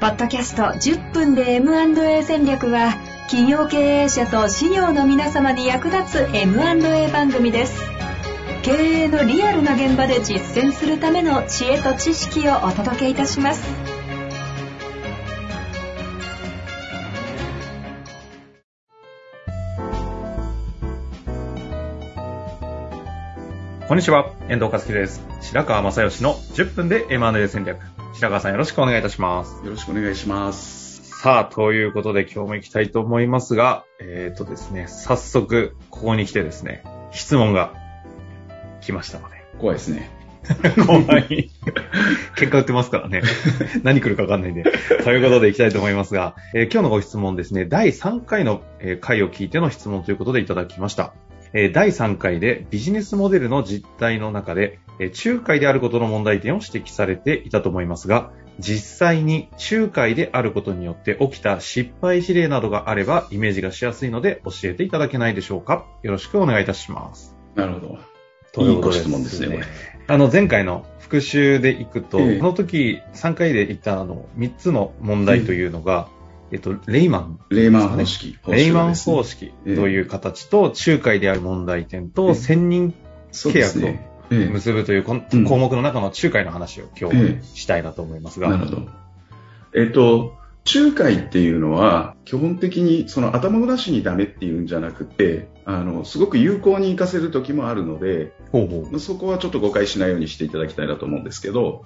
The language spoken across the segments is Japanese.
ポッドキャスト10分で M&A 戦略は、企業経営者と事業の皆様に役立つ M&A 番組です。経営のリアルな現場で実践するための知恵と知識をお届けいたします。こんにちは、遠藤和樹です。白川正義の10分で M&A 戦略。白川さん、よろしくお願いいたします。よろしくお願いします。さあ、ということで今日も行きたいと思いますが、ですね、早速ここに来てですね、質問が来ましたので。怖いですね。怖い。結果売ってますからね。何来るか分かんないんで。ということで行きたいと思いますが、今日のご質問ですね、第3回の回を聞いての質問ということでいただきました。第3回でビジネスモデルの実態の中で仲介であることの問題点を指摘されていたと思いますが、実際に仲介であることによって起きた失敗事例などがあればイメージがしやすいので教えていただけないでしょうか。よろしくお願いいたします。なるほど。ということですね。いいご質問ですね、これ。前回の復習でいくと、この時3回で言った3つの問題というのが、レイマン方式という形と、仲介である問題点と、専任契約を結ぶという項目の中の仲介の話を今日したいなと思いますが、なるほど。仲介っていうのは基本的にその頭ごなしにダメっていうんじゃなくて、すごく有効に活かせる時もあるので、そこはちょっと誤解しないようにしていただきたいなと思うんですけど、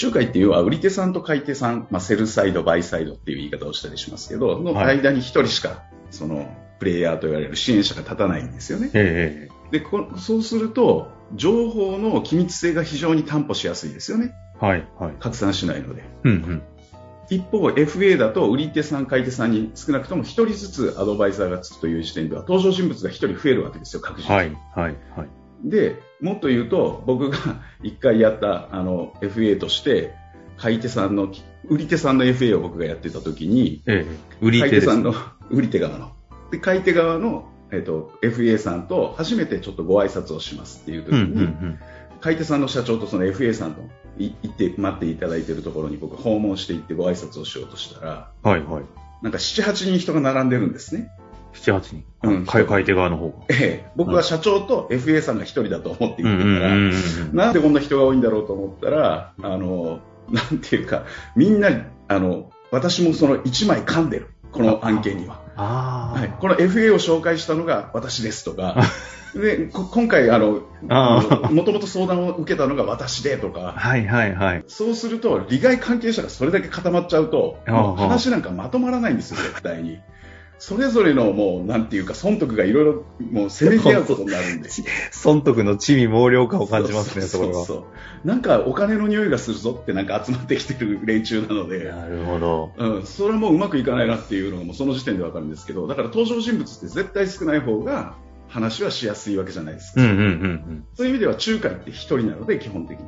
仲介っていうのは売り手さんと買い手さん、セルサイドバイサイドっていう言い方をしたりしますけど、の間に1人しかそのプレイヤーと言われる支援者が立たないんですよね。で、そうすると情報の機密性が非常に担保しやすいですよね。拡散しないので、一方 FA だと売り手さん買い手さんに少なくとも1人ずつアドバイザーがつくという時点では、登場人物が1人増えるわけですよ、確実に。でもっと言うと、僕が1回やったFA として、売り手さんの FA を僕がやってた時に、買い手側の、FA さんと初めてちょっとご挨拶をしますっていう時に、買い手さんの社長とその FA さんと行って待っていただいているところに僕訪問して行ってご挨拶をしようとしたら、なんか 7,8 人人が並んでるんですね。7、8人、買い手側の方が、僕は社長と FA さんが1人だと思っていたから、なんでこんな人が多いんだろうと思ったら、なんていうか、みんな私もその1枚噛んでる、この案件には。この FA を紹介したのが私ですとかで、今回もともと相談を受けたのが私でとか、そうすると利害関係者がそれだけ固まっちゃうと、もう話なんかまとまらないんですよ、絶対に。それぞれのもうなんていうか、損得がいろいろもうせめぎ合うことになるんで損得の地味猛量化を感じますね。そう、なんかお金の匂いがするぞって、なんか集まってきてる連中なので、それはもううまくいかないなっていうのがもうその時点でわかるんですけど、だから登場人物って絶対少ない方が話はしやすいわけじゃないですか。そういう意味では仲介って一人なので基本的に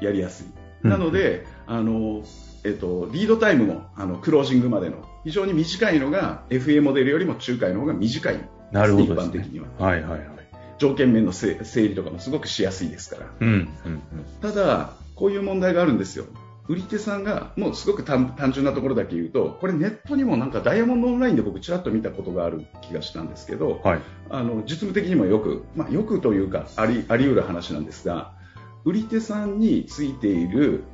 やりやすい。なのでリードタイムもクロージングまでの非常に短いのが FA モデルよりも仲介の方が短いんです。なるほどですね、一般的には。条件面の整理とかもすごくしやすいですから、ただこういう問題があるんですよ。売り手さんがもうすごく単純なところだけ言うと、これネットにもなんかダイヤモンドオンラインで僕ちらっと見たことがある気がしたんですけど、実務的にもよく、よくというかあり得る話なんですが、売り手さんについている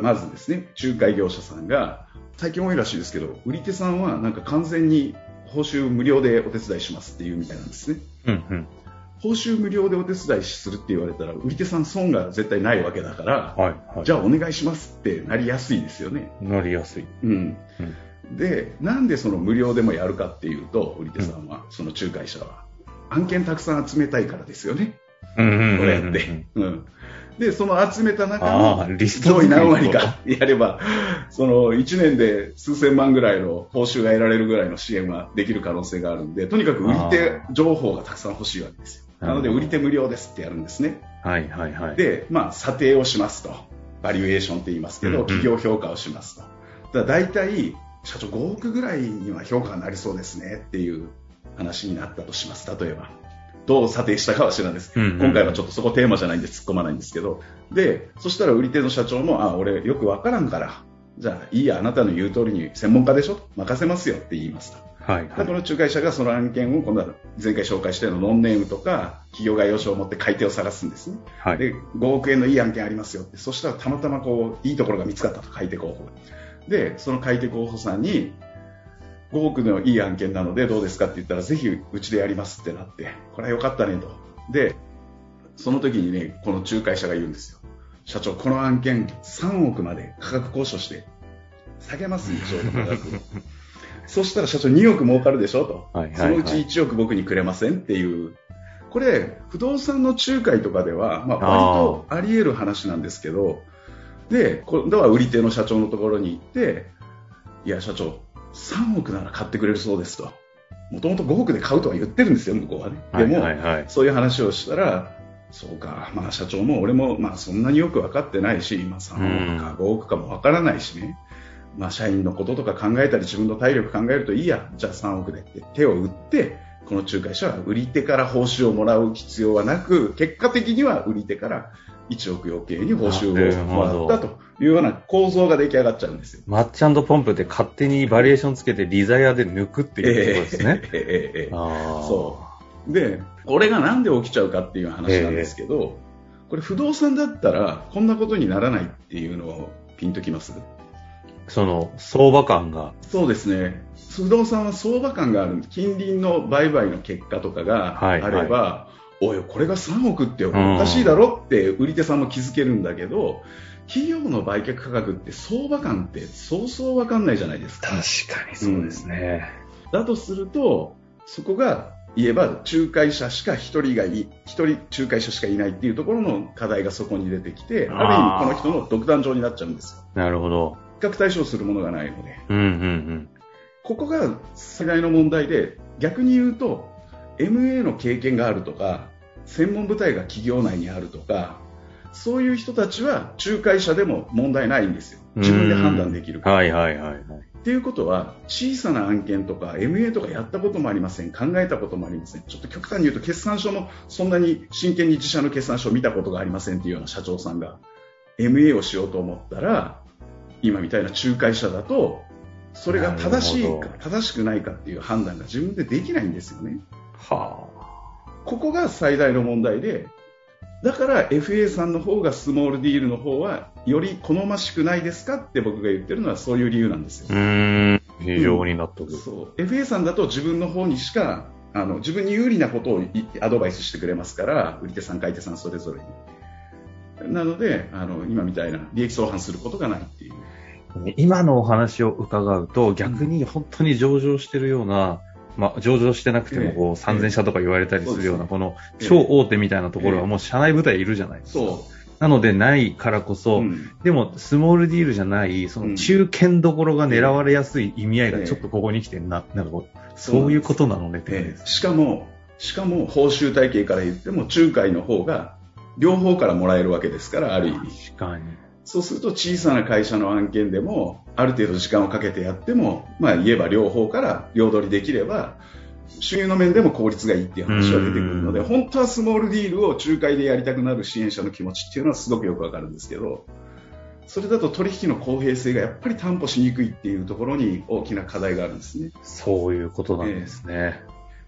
まずですね、仲介業者さんが最近多いらしいですけど、売り手さんはなんか完全に報酬無料でお手伝いしますっていうみたいなんですね。報酬無料でお手伝いするって言われたら、売り手さん損が絶対ないわけだから、じゃあお願いしますってなりやすいですよね。で、なんでその無料でもやるかっていうと、売り手さんは、その仲介者は案件たくさん集めたいからですよね。これやって、でその集めた中の上位何割かやれば、その1年で数千万ぐらいの報酬が得られるぐらいの支援はできる可能性があるんで、とにかく売り手情報がたくさん欲しいわけですよ。なので売り手無料ですってやるんですね。で、査定をしますと、バリュエーションって言いますけど、企業評価をしますと、だいたい社長5億ぐらいには評価がなりそうですねっていう話になったとします。例えばどう査定したかは知らないです。今回はちょっとそこテーマじゃないんで突っ込まないんですけど、でそしたら売り手の社長も、俺よくわからんからじゃあいいや、あなたの言う通りに専門家でしょ、任せますよって言いました。はいはい、でこの仲介者がその案件を今度は前回紹介したようなノンネームとか企業概要書を持って買い手を探すんですね、はい、で5億円のいい案件ありますよって、そしたらたまたまこういいところが見つかったと、買い手候補で、その買い手候補さんに5億のいい案件なのでどうですかって言ったら、ぜひうちでやりますってなって、これは良かったねと。でその時にね、この仲介者が言うんですよ。社長、この案件3億まで価格交渉して下げますんでしょうと価格そしたら社長2億儲かるでしょと、はいはいはい、そのうち1億僕にくれませんっていう、これ不動産の仲介とかでは、まあ、割とあり得る話なんですけど、で今度は売り手の社長のところに行って、いや社長3億なら買ってくれるそうですと、もともと5億で買うとは言ってるんですよ向こうはね。でも、はいはいはい、そういう話をしたら、そうか、まあ、社長も俺もまあそんなによく分かってないし、今3億か5億かも分からないしね、まあ、社員のこととか考えたり自分の体力考えるといいや、じゃあ3億でって手を打って、この仲介者は売り手から報酬をもらう必要はなく、結果的には売り手から1億余計に報酬をもらったというような構造が出来上がっちゃうんですよ。マッチ&ポンプって勝手にバリエーションつけてリザイアで抜くっていうことですね。そうで、これがなんで起きちゃうかっていう話なんですけど、これ不動産だったらこんなことにならないっていうのをピンときます。その相場感が、そうですね、不動産は相場感がある、近隣の売買の結果とかがあれば、はいはい、おいこれが3億っておかしいだろって売り手さんも気づけるんだけど、企業の売却価格って相場感ってそうそう分かんないじゃないですか。確かにそうですね、うん、だとするとそこが言えば仲介者しか1人仲介者しかいないっていうところの課題がそこに出てきて、ある意味この人の独壇場になっちゃうんですよ。なるほど、比較対象するものがないので、うんうんうん、ここが最大の問題で、逆に言うと M&A の経験があるとか専門部隊が企業内にあるとか、そういう人たちは仲介者でも問題ないんですよ、自分で判断できるから、はいはいはいはい、っていうことは小さな案件とか M&A とかやったこともありません、考えたこともありません、ちょっと極端に言うと決算書もそんなに真剣に自社の決算書を見たことがありませんというような社長さんが M&A をしようと思ったら、今みたいな仲介者だとそれが正しいか正しくないかっていう判断が自分でできないんですよね。はあ、ここが最大の問題で、だから FA さんの方がスモールディールの方はより好ましくないですかって僕が言ってるのはそういう理由なんですよ。非常に納得、うん、そう FA さんだと自分の方にしか自分に有利なことをアドバイスしてくれますから、売り手さん買い手さんそれぞれに、なので今みたいな利益相反することがないっていう。今のお話を伺うと逆に本当に上場してるような、うん、まあ、上場してなくてもこう3000社とか言われたりするような、この超大手みたいなところはもう社内部隊いるじゃないですか、なのでないからこそ、うん、でもスモールディールじゃないその中堅どころが狙われやすい意味合いがちょっとここに来てるな、なんかそういうことなのね、しかも報酬体系から言っても仲介の方が両方からもらえるわけですから、ある意味確かにそうすると小さな会社の案件でもある程度時間をかけてやっても、まあ、言えば両方から両取りできれば収入の面でも効率がいいっていう話が出てくるので、本当はスモールディールを仲介でやりたくなる支援者の気持ちっていうのはすごくよくわかるんですけど、それだと取引の公平性がやっぱり担保しにくいっていうところに大きな課題があるんですね。そういうことなんですね。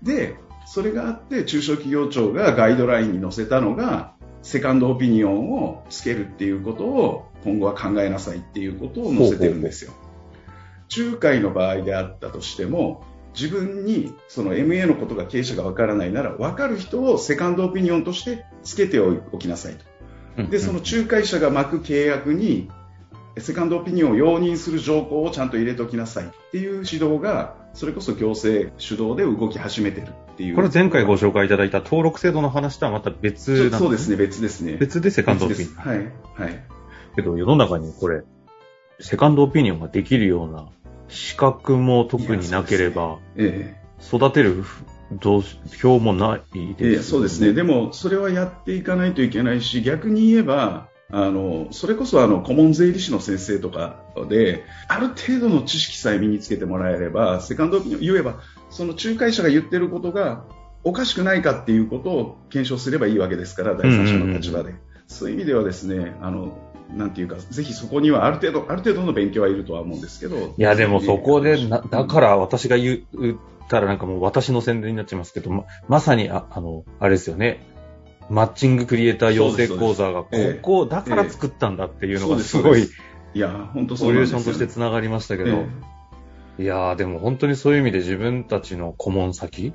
でそれがあって中小企業庁がガイドラインに載せたのが、セカンドオピニオンをつけるっていうことを今後は考えなさいっていうことを載せてるんですよ。仲介の場合であったとしても、自分にその M&A のことが経営者がわからないなら、わかる人をセカンドオピニオンとしてつけておきなさいと。でその仲介者が巻く契約にセカンドオピニオンを容認する条項をちゃんと入れておきなさいっていう指導が、それこそ行政主導で動き始めてるっていう。これ前回ご紹介いただいた登録制度の話とはまた別なんですね。そうですね、別ですね。別でセカンドオピニオン。はいはい。けど世の中にこれセカンドオピニオンができるような資格も特になければ、育てる土俵もないですね。そうですね。でもそれはやっていかないといけないし、逆に言えば。それこそ顧問税理士の先生とかである程度の知識さえ身につけてもらえれば、セカンドオピニオン言えばその仲介者が言ってることがおかしくないかっていうことを検証するればいいわけですから、第三者の立場で、そういう意味ではですね、なんていうか、ぜひそこにはある程度の勉強はいるとは思うんですけど。いやでもそこでだから私が言ったらなんかもう私の宣伝になっちゃいますけど、まさに あれですよね。マッチングクリエイター養成講座がここだから作ったんだっていうのがすごいいや本当そうなんですよね。ソリューションとしてつながりましたけど、いやでも本当にそういう意味で自分たちの顧問先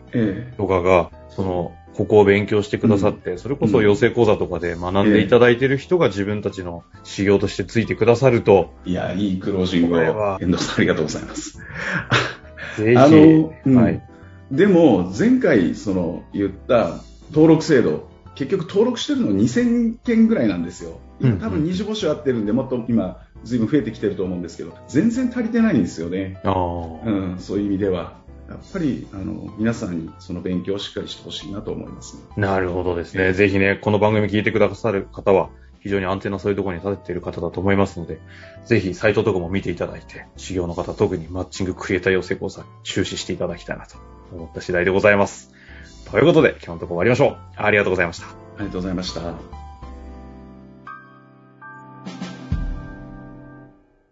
とかがそのここを勉強してくださって、それこそ養成講座とかで学んでいただいている人が自分たちの修行としてついてくださると、いやいいクロージングを遠藤さんありがとうございます。ぜひはい。でも前回その言った登録制度。結局登録してるの2000件ぐらいなんですよ。多分25種あってるんで、もっと今ずいぶん増えてきてると思うんですけど、全然足りてないんですよね。そういう意味ではやっぱり皆さんにその勉強をしっかりしてほしいなと思います、ね、なるほどですね。ぜひね、この番組聞いてくださる方は非常にアンテナそういうところに立てている方だと思いますので、ぜひサイトとかも見ていただいて、修行の方、特にマッチングクリエイター養成講座注視していただきたいなと思った次第でございます。ということで今日のところ終わりましょう。ありがとうございました。ありがとうございました。